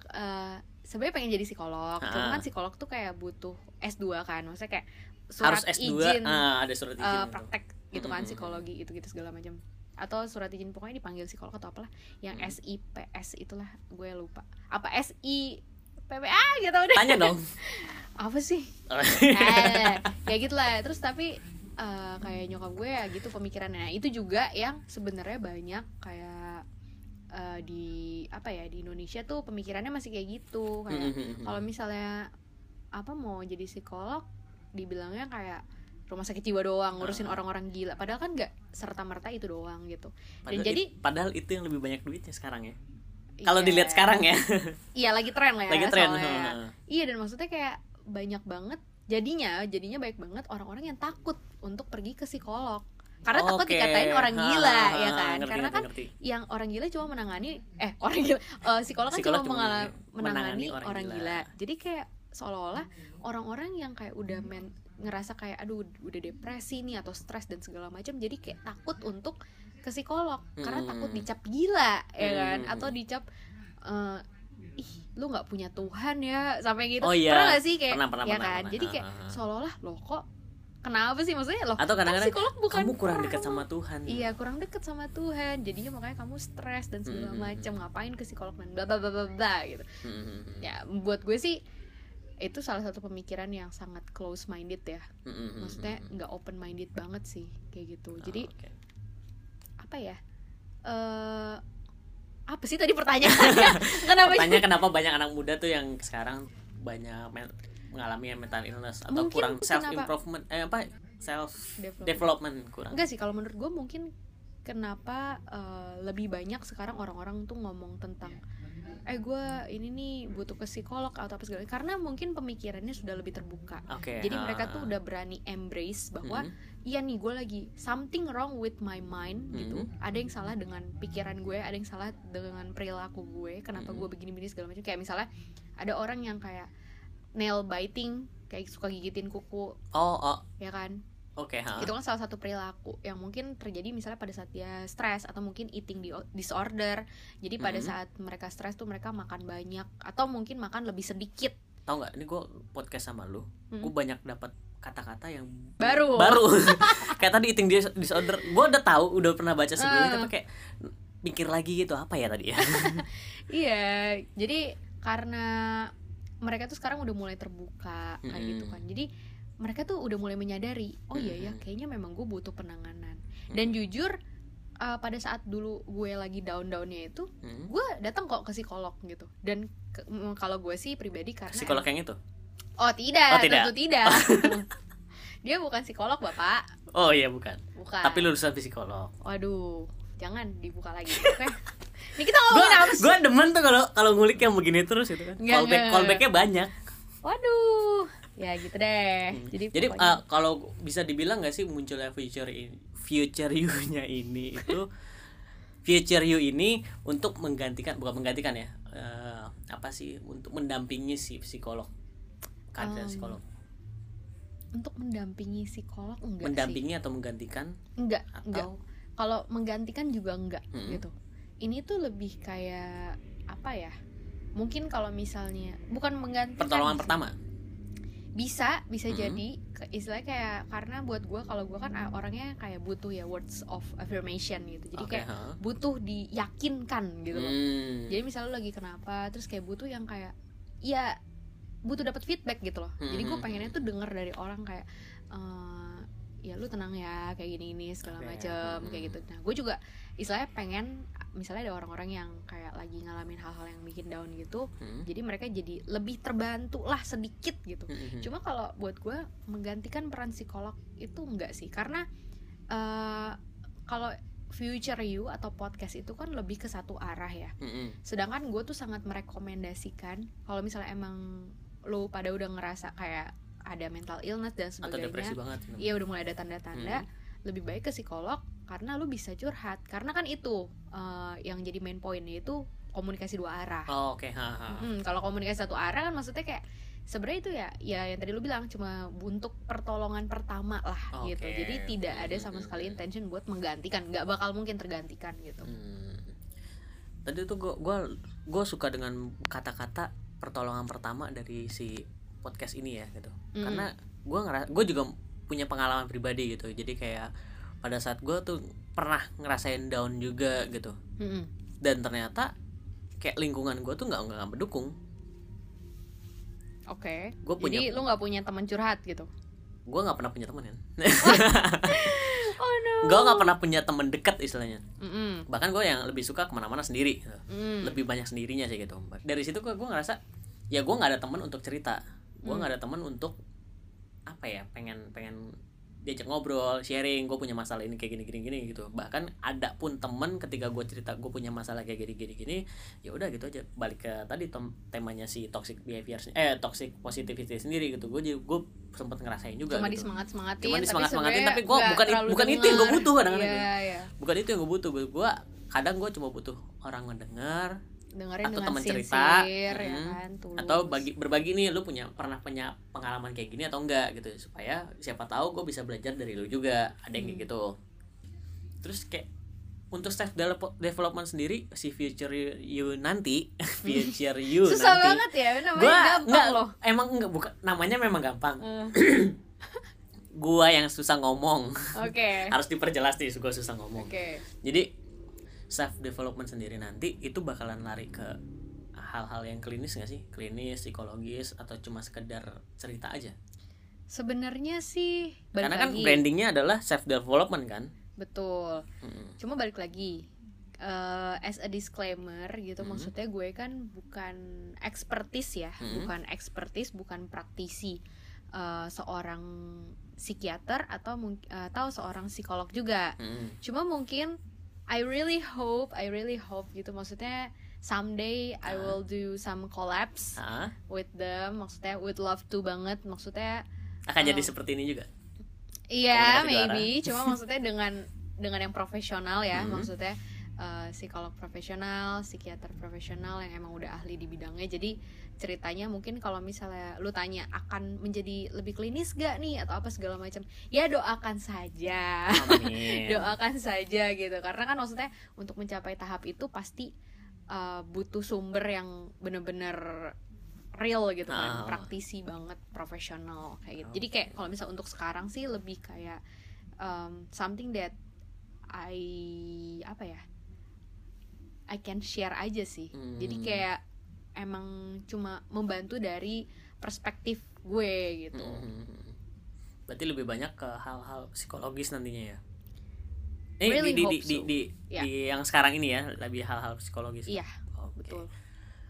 Sebenarnya pengen jadi psikolog, cuma kan psikolog tuh kayak butuh S2 kan, maksudnya kayak surat S2, izin, ada surat izin praktek gitu kan, psikologi gitu segala macam, atau surat izin, pokoknya dipanggil psikolog atau apalah, yang SIPS itulah, gue lupa, apa SIPPA gitu udah. Tanya dong. Apa sih? Ya gitulah, terus tapi kayak nyokap gue ya gitu pemikirannya. Nah, itu juga yang sebenarnya banyak kayak di Indonesia tuh pemikirannya masih kayak gitu, kayak kalau misalnya mau jadi psikolog dibilangnya kayak rumah sakit jiwa doang, ngurusin orang-orang gila, padahal kan nggak serta-merta itu doang gitu. Dan padahal itu yang lebih banyak duitnya sekarang ya, kalau dilihat sekarang ya. Iya, lagi tren lah ya, lagi tren soalnya. Iya, dan maksudnya kayak banyak banget jadinya banyak banget orang-orang yang takut untuk pergi ke psikolog. karena takut dikatain orang gila ya kan, ngerti, karena kan ngerti. Yang orang gila cuma menangani orang gila psikolog kan psikolog cuma menangani orang gila. Jadi kayak seolah-olah orang-orang yang kayak udah ngerasa kayak aduh udah depresi nih atau stres dan segala macam, jadi kayak takut untuk ke psikolog karena takut dicap gila ya kan, atau dicap ih lu nggak punya Tuhan ya sampai gitu. Pernah nggak sih kayak ya kan, jadi kayak seolah-olah loh kok kenapa sih maksudnya loh, atau kadang-kadang psikolog bukan kamu kurang dekat sama Tuhan. Iya kurang dekat sama Tuhan, jadinya makanya kamu stres dan segala macam, ngapain ke psikolog dan bla bla bla bla gitu. Ya buat gue sih itu salah satu pemikiran yang sangat close minded ya, maksudnya nggak open minded banget sih kayak gitu. Jadi apa ya, apa sih tadi pertanyaannya? Pertanyaan kenapa banyak anak muda tuh yang sekarang banyak mengalami mental illness atau mungkin kurang self improvement self development kurang. Enggak sih, kalau menurut gue mungkin kenapa lebih banyak sekarang orang-orang tuh ngomong tentang gue ini nih butuh ke psikolog atau apa segala, karena mungkin pemikirannya sudah lebih terbuka. Jadi mereka tuh udah berani embrace bahwa iya nih gue lagi something wrong with my mind gitu. Ada yang salah dengan pikiran gue, ada yang salah dengan perilaku gue. Kenapa gue begini-begini segala macam. Kayak misalnya ada orang yang kayak nail biting, kayak suka gigitin kuku. Ya kan? Itu kan salah satu perilaku yang mungkin terjadi misalnya pada saat dia stres, atau mungkin eating disorder. Jadi pada saat mereka stres tuh mereka makan banyak atau mungkin makan lebih sedikit. Tahu nggak? Ini gue podcast sama lu, gue banyak dapat kata-kata yang baru. Kayak tadi eating disorder, gue udah tahu, udah pernah baca sebelumnya, tapi kayak mikir lagi gitu apa ya tadi ya. Iya, jadi karena mereka tuh sekarang udah mulai terbuka kayak gitu kan. Jadi mereka tuh udah mulai menyadari, iya ya, kayaknya memang gue butuh penanganan. Dan jujur, pada saat dulu gue lagi down-downnya itu, gue datang kok ke psikolog gitu. Dan kalau gue sih pribadi karena psikolog yang itu? Oh tidak, tentu tidak. Dia bukan psikolog, Bapak. Oh iya bukan. Tapi lulusan psikolog. Waduh, jangan dibuka lagi, oke? Ini kita ngomongin apa sih? Gue demen tuh kalau ngulik yang begini terus gitu kan. Callback-nya banyak. Waduh. Ya gitu deh. Jadi kalau bisa dibilang nggak sih munculnya future you-nya ini itu future you ini untuk menggantikan ya untuk mendampingi si psikolog, kader psikolog. Untuk mendampingi psikolog enggak? Mendampingi sih. Atau menggantikan? Enggak. Kalau menggantikan juga enggak gitu. Ini tuh lebih kayak apa ya? Mungkin kalau misalnya bukan menggantikan. Pertolongan pertama. Bisa jadi istilahnya kayak, karena buat gue, kalau gue kan orangnya kayak butuh ya words of affirmation gitu. Jadi kayak butuh diyakinkan gitu loh. Jadi misalnya lu lagi kenapa, terus kayak butuh yang kayak ya butuh dapat feedback gitu loh. Jadi gue pengennya tuh denger dari orang kayak ya lu tenang ya, kayak gini segala macem kayak gitu. Nah gue juga istilahnya pengen misalnya ada orang-orang yang kayak lagi ngalamin hal-hal yang bikin down gitu, jadi mereka jadi lebih terbantu lah sedikit gitu. Cuma kalau buat gue menggantikan peran psikolog itu enggak sih, karena kalau Future You atau podcast itu kan lebih ke satu arah ya. Sedangkan gue tuh sangat merekomendasikan kalau misalnya emang lo pada udah ngerasa kayak ada mental illness dan sebagainya, atau depresi banget, iya udah mulai ada tanda-tanda, lebih baik ke psikolog. Karena lu bisa curhat, karena kan itu yang jadi main pointnya itu komunikasi dua arah. Kalau komunikasi satu arah kan maksudnya kayak sebenarnya itu ya yang tadi lu bilang, cuma untuk pertolongan pertama lah gitu. Jadi tidak ada sama sekali intention buat menggantikan, nggak bakal mungkin tergantikan gitu. Tadi tuh gue suka dengan kata-kata pertolongan pertama dari si podcast ini ya gitu. Karena gue juga punya pengalaman pribadi gitu. Jadi kayak pada saat gue tuh pernah ngerasain down juga gitu, dan ternyata kayak lingkungan gue tuh nggak mendukung. Jadi lu nggak punya teman curhat gitu? Gue nggak pernah punya teman kan. Gue nggak pernah punya teman dekat istilahnya. Bahkan gue yang lebih suka kemana-mana sendiri gitu. Lebih banyak sendirinya sih gitu. Dari situ gue ngerasa ya gue nggak ada teman untuk cerita, gue nggak ada teman untuk apa ya, pengen diajak ngobrol, sharing, gue punya masalah ini kayak gini gitu. Bahkan ada pun temen ketika gue cerita gue punya masalah kayak gini, ya udah gitu aja. Balik ke tadi temanya si toxic behavior, toxic positivity sendiri gitu. Gue sempet ngerasain juga. Cuma gitu. Cuma disemangatin, tapi gue bukan itu yang gue butuh kadang-kadang. Yeah. Bukan itu yang gue butuh. Gue kadang gue cuma butuh orang mendengar. Dengerin atau teman cerita ya kan, atau berbagi nih, lu pernah punya pengalaman kayak gini atau enggak gitu, supaya siapa tahu gue bisa belajar dari lu juga, ada yang kayak gitu. Terus kayak untuk self development sendiri si future you susah nanti banget ya, namanya gampang loh, emang enggak, bukan namanya memang gampang. Gua yang susah ngomong. Okay. Harus diperjelas nih, gua susah ngomong. Okay. Jadi self development sendiri nanti itu bakalan lari ke hal-hal yang klinis nggak sih, klinis, psikologis, atau cuma sekedar cerita aja? Sebenarnya sih karena kan brandingnya adalah self development kan. Betul. Cuma balik lagi, as a disclaimer gitu, maksudnya gue kan bukan expertise ya, bukan praktisi seorang psikiater atau seorang psikolog juga. Cuma mungkin I really hope gitu, maksudnya someday I will do some collabs with them, maksudnya would love to banget, maksudnya akan jadi seperti ini juga. Iya, yeah, maybe juara. Cuma maksudnya dengan yang profesional ya, maksudnya psikolog profesional, psikiater profesional yang emang udah ahli di bidangnya. Jadi ceritanya mungkin kalau misalnya lu tanya akan menjadi lebih klinis gak nih atau apa segala macam, ya doakan saja. Amin. Doakan saja gitu, karena kan maksudnya untuk mencapai tahap itu pasti butuh sumber yang benar-benar real gitu kan, praktisi banget, profesional kayak gitu. Jadi kayak kalau misalnya untuk sekarang sih lebih kayak something that I can share aja sih. Jadi kayak emang cuma membantu dari perspektif gue gitu. Berarti lebih banyak ke hal-hal psikologis nantinya ya. Really di yang sekarang ini ya, lebih hal-hal psikologis. Iya. Okay. Betul.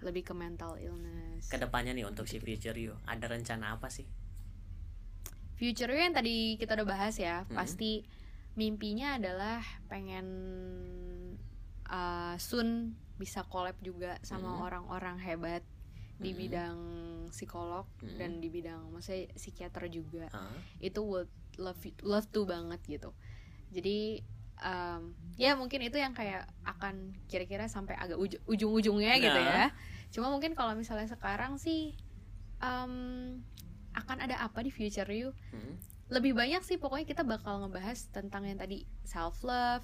Lebih ke mental illness. Kedepannya nih untuk si Future You, ada rencana apa sih? Future You yang tadi kita udah bahas ya, pasti mimpinya adalah pengen soon bisa collab juga sama orang-orang hebat di bidang psikolog dan di bidang maksudnya psikiater juga. Itu would love to banget gitu. Jadi ya mungkin itu yang kayak akan kira-kira sampai agak ujung-ujungnya gitu ya. Cuma mungkin kalau misalnya sekarang sih akan ada apa di Future You? Lebih banyak sih pokoknya kita bakal ngebahas tentang yang tadi self-love,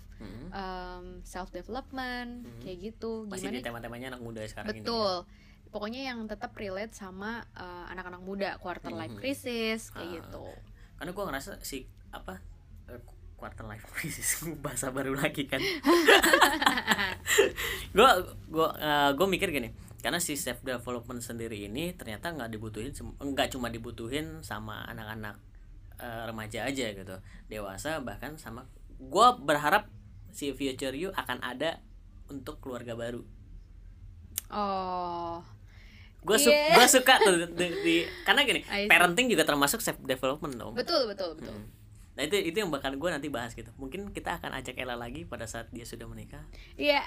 self-development, kayak gitu. Masih di tema-temanya anak muda sekarang. Betul. Ini, pokoknya yang tetap relate sama anak-anak muda, quarter life crisis, kayak gitu. Karena gue ngerasa si quarter life crisis, bahasa baru lagi kan. Gue mikir gini, karena si self development sendiri ini ternyata nggak cuma dibutuhin sama anak-anak remaja aja gitu, dewasa, bahkan sama gue berharap si Future You akan ada untuk keluarga baru. Gue suka tuh karena gini, parenting juga termasuk self development dong. Betul. Nah itu yang bakal gue nanti bahas gitu. Mungkin kita akan ajak Ella lagi pada saat dia sudah menikah. Iya.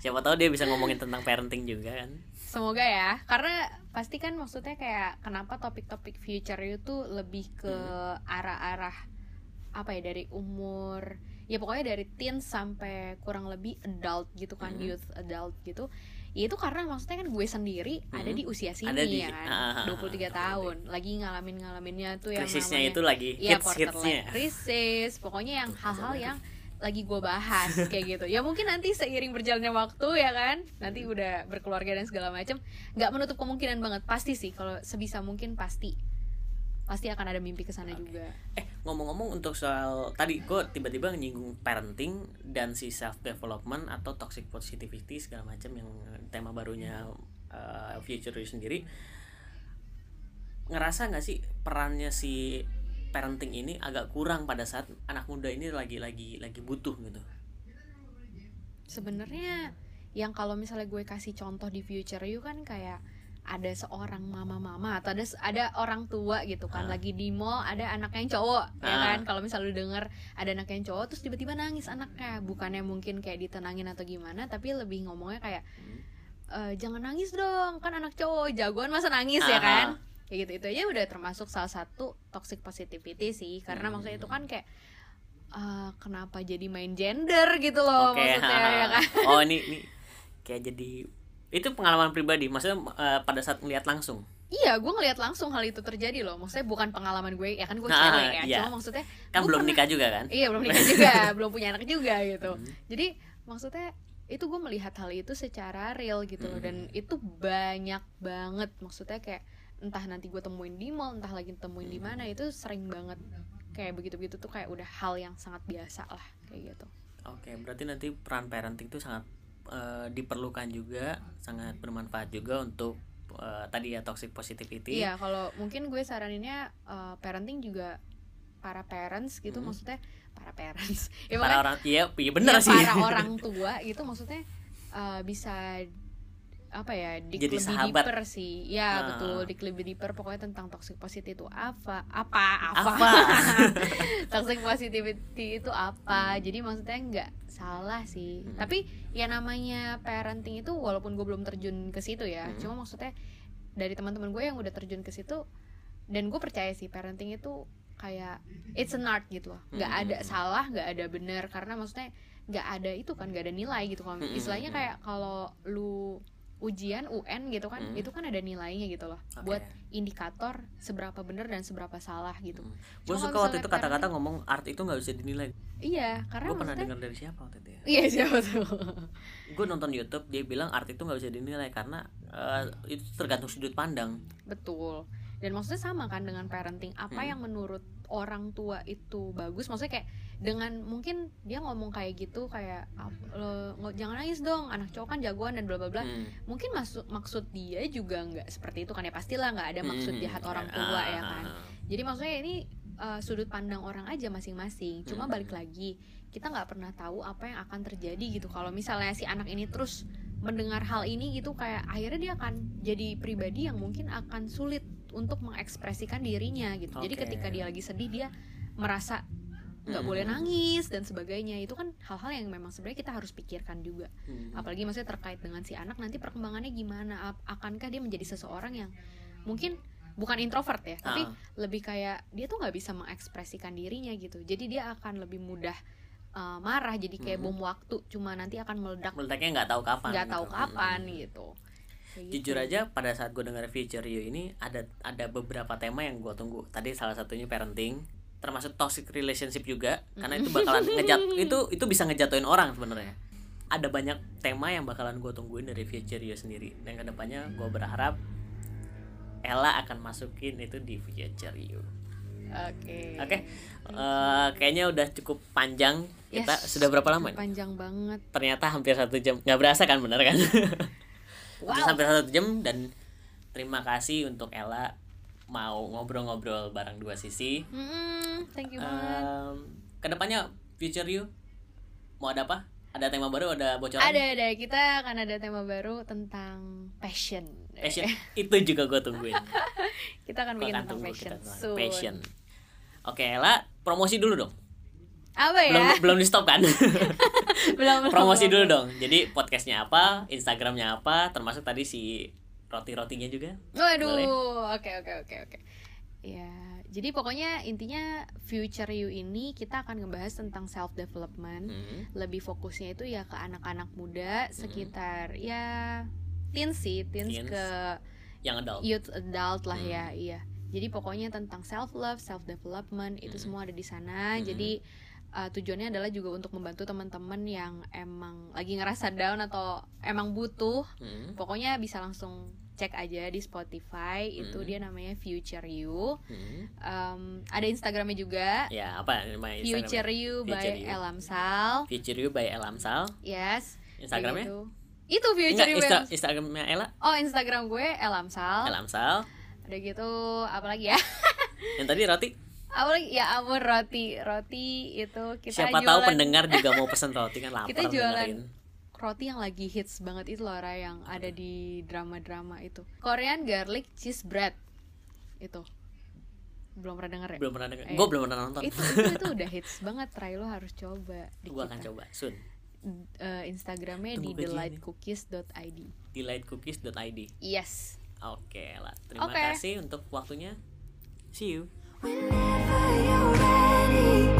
Siapa tahu dia bisa ngomongin tentang parenting juga kan. Semoga ya, karena pasti kan maksudnya kayak kenapa topik-topik Future You tuh lebih ke arah-arah apa ya, dari umur, ya pokoknya dari teen sampai kurang lebih adult gitu kan, youth adult gitu. Ya itu karena maksudnya kan gue sendiri ada di usia sini ya kan, 23 tahun lagi ngalaminnya tuh yang krisisnya namanya, itu lagi ya, hits-hitsnya krisis, pokoknya yang hal-hal yang lagi gue bahas kayak gitu. Ya mungkin nanti seiring berjalannya waktu ya kan, nanti udah berkeluarga dan segala macam, nggak menutup kemungkinan banget pasti sih, kalau sebisa mungkin pasti akan ada mimpi kesana juga. Ngomong-ngomong untuk soal tadi, gue tiba-tiba nyinggung parenting dan si self development atau toxic positivity segala macam yang tema barunya Future You sendiri. Ngerasa nggak sih perannya si parenting ini agak kurang pada saat anak muda ini lagi butuh gitu? Sebenarnya yang kalau misalnya gue kasih contoh di Future You kan kayak ada seorang mama-mama atau ada orang tua gitu kan, lagi di mall ada anaknya yang cowok, ya kan, kalau misal lu denger ada anaknya yang cowok terus tiba-tiba nangis anaknya, bukannya mungkin kayak ditenangin atau gimana, tapi lebih ngomongnya kayak jangan nangis dong, kan anak cowok jagoan masa nangis, ya kan, kayak gitu. Itu aja udah termasuk salah satu toxic positivity sih, karena maksudnya itu kan kayak kenapa jadi main gender gitu loh, maksudnya ya kan. Oh ini kayak jadi itu pengalaman pribadi, maksudnya pada saat ngeliat langsung. Iya, gue ngeliat langsung hal itu terjadi loh. Maksudnya bukan pengalaman gue, ya kan gue cewek ya. Cuma maksudnya kan belum nikah juga kan? Iya, belum nikah juga, belum punya anak juga gitu. Jadi maksudnya itu gue melihat hal itu secara real gitu loh. Dan itu banyak banget, maksudnya kayak entah nanti gue temuin di mall, entah lagi temuin di mana, itu sering banget kayak begitu-begitu tuh kayak udah hal yang sangat biasa lah kayak gitu. Oke, berarti nanti peran parenting tuh sangat diperlukan juga, sangat bermanfaat juga untuk tadi ya toxic positivity. Iya, kalau mungkin gue saraninnya parenting juga para parents gitu, maksudnya para parents. Ya, para orang, iya benar ya, sih. Para orang tua gitu, maksudnya bisa apa ya, jadi sahabat deeper sih. Ya betul, lebih deeper pokoknya tentang toxic positivity itu apa. Toxic positivity itu apa. Jadi maksudnya nggak salah sih, tapi ya namanya parenting itu walaupun gue belum terjun ke situ ya, cuma maksudnya dari teman-teman gue yang udah terjun ke situ, dan gue percaya sih parenting itu kayak it's an art gitu loh, nggak ada salah, nggak ada benar, karena maksudnya nggak ada itu kan, nggak ada nilai gitu kan, istilahnya kayak kalau lu ujian UN gitu kan, itu kan ada nilainya gitu loh, buat indikator seberapa benar dan seberapa salah gitu. Gue suka waktu itu kata-kata ngomong art itu nggak bisa dinilai. Iya, karena gue pernah dengar dari siapa waktu itu ya? Iya, siapa tuh? Gue nonton YouTube, dia bilang art itu nggak bisa dinilai karena itu tergantung sudut pandang. Betul. Dan maksudnya sama kan dengan parenting, apa yang menurut orang tua itu bagus, maksudnya kayak dengan mungkin dia ngomong kayak gitu kayak jangan nangis dong, anak cowok kan jagoan dan bla bla bla, mungkin maksud dia juga nggak seperti itu kan ya, pastilah nggak ada maksud jahat orang tua ya kan. Jadi maksudnya ini sudut pandang orang aja masing-masing, cuma balik lagi kita nggak pernah tahu apa yang akan terjadi gitu, kalau misalnya si anak ini terus mendengar hal ini gitu, kayak akhirnya dia akan jadi pribadi yang mungkin akan sulit untuk mengekspresikan dirinya gitu. Jadi ketika dia lagi sedih dia merasa nggak boleh nangis dan sebagainya, itu kan hal-hal yang memang sebenarnya kita harus pikirkan juga, apalagi maksudnya terkait dengan si anak nanti perkembangannya gimana, akankah dia menjadi seseorang yang mungkin bukan introvert ya, tapi lebih kayak dia tuh nggak bisa mengekspresikan dirinya gitu, jadi dia akan lebih mudah marah, jadi kayak bom waktu, cuma nanti akan meledaknya nggak tahu kapan gitu. Jujur aja pada saat gue dengar Future You ini ada beberapa tema yang gue tunggu. Tadi salah satunya parenting, termasuk toxic relationship juga, karena itu bakalan itu bisa ngejatuhin orang sebenarnya. Ada banyak tema yang bakalan gue tungguin dari Future You sendiri, dan kedepannya gue berharap Ella akan masukin itu di Future You. Oke. Kayaknya udah cukup panjang. Kita sudah berapa lama? Panjang banget. Ternyata hampir 1 jam. Nggak berasa kan, bener kan? Udah sampai 1 jam, dan terima kasih untuk Ella mau ngobrol-ngobrol bareng Dua Sisi. Thank you banget. Kedepannya Future You mau ada apa? Ada tema baru, ada bocoran? Ada. Kita akan ada tema baru tentang passion. Itu juga gue tungguin. Kita akan bikin tentang passion. Oke, Ella, promosi dulu dong. Apa ya? Belum di stop kan? Belum. Promosi dulu dong. Jadi podcastnya apa, Instagramnya apa, termasuk tadi si roti-rotinya juga. Waduh, oke. Ya, jadi pokoknya intinya Future You ini kita akan ngebahas tentang self development. Lebih fokusnya itu ya ke anak-anak muda sekitar ya teens ke yang adult. Youth adult lah ya, iya. Jadi pokoknya tentang self love, self development itu semua ada di sana. Jadi tujuannya adalah juga untuk membantu teman-teman yang emang lagi ngerasa down atau emang butuh, pokoknya bisa langsung cek aja di Spotify, itu dia namanya Future You. Ada Instagramnya juga ya, apa namanya Instagram? Future You by Ella Amsal. Future You by Ella Amsal, yes. Instagramnya itu Future You. Instagramnya Ella, Instagram gue Ella Amsal. Udah gitu apalagi ya? Yang tadi roti? Apalagi ya, ampun, roti itu kita siapa jualan. Tahu pendengar juga mau pesen roti kan, lapar. Kita jualan roti yang lagi hits banget itu loh, Ra, yang ada di drama-drama itu. Korean garlic cheese bread. Itu. Belum pernah denger ya? Belum pernah denger. Gue belum pernah nonton. Itu udah hits banget, Ray, lo harus coba. Gue akan coba, soon. Instagramnya di thelightcookies.id. Thelightcookies.id. Yes. Oke lah, terima kasih untuk waktunya. See you. Whenever you're ready.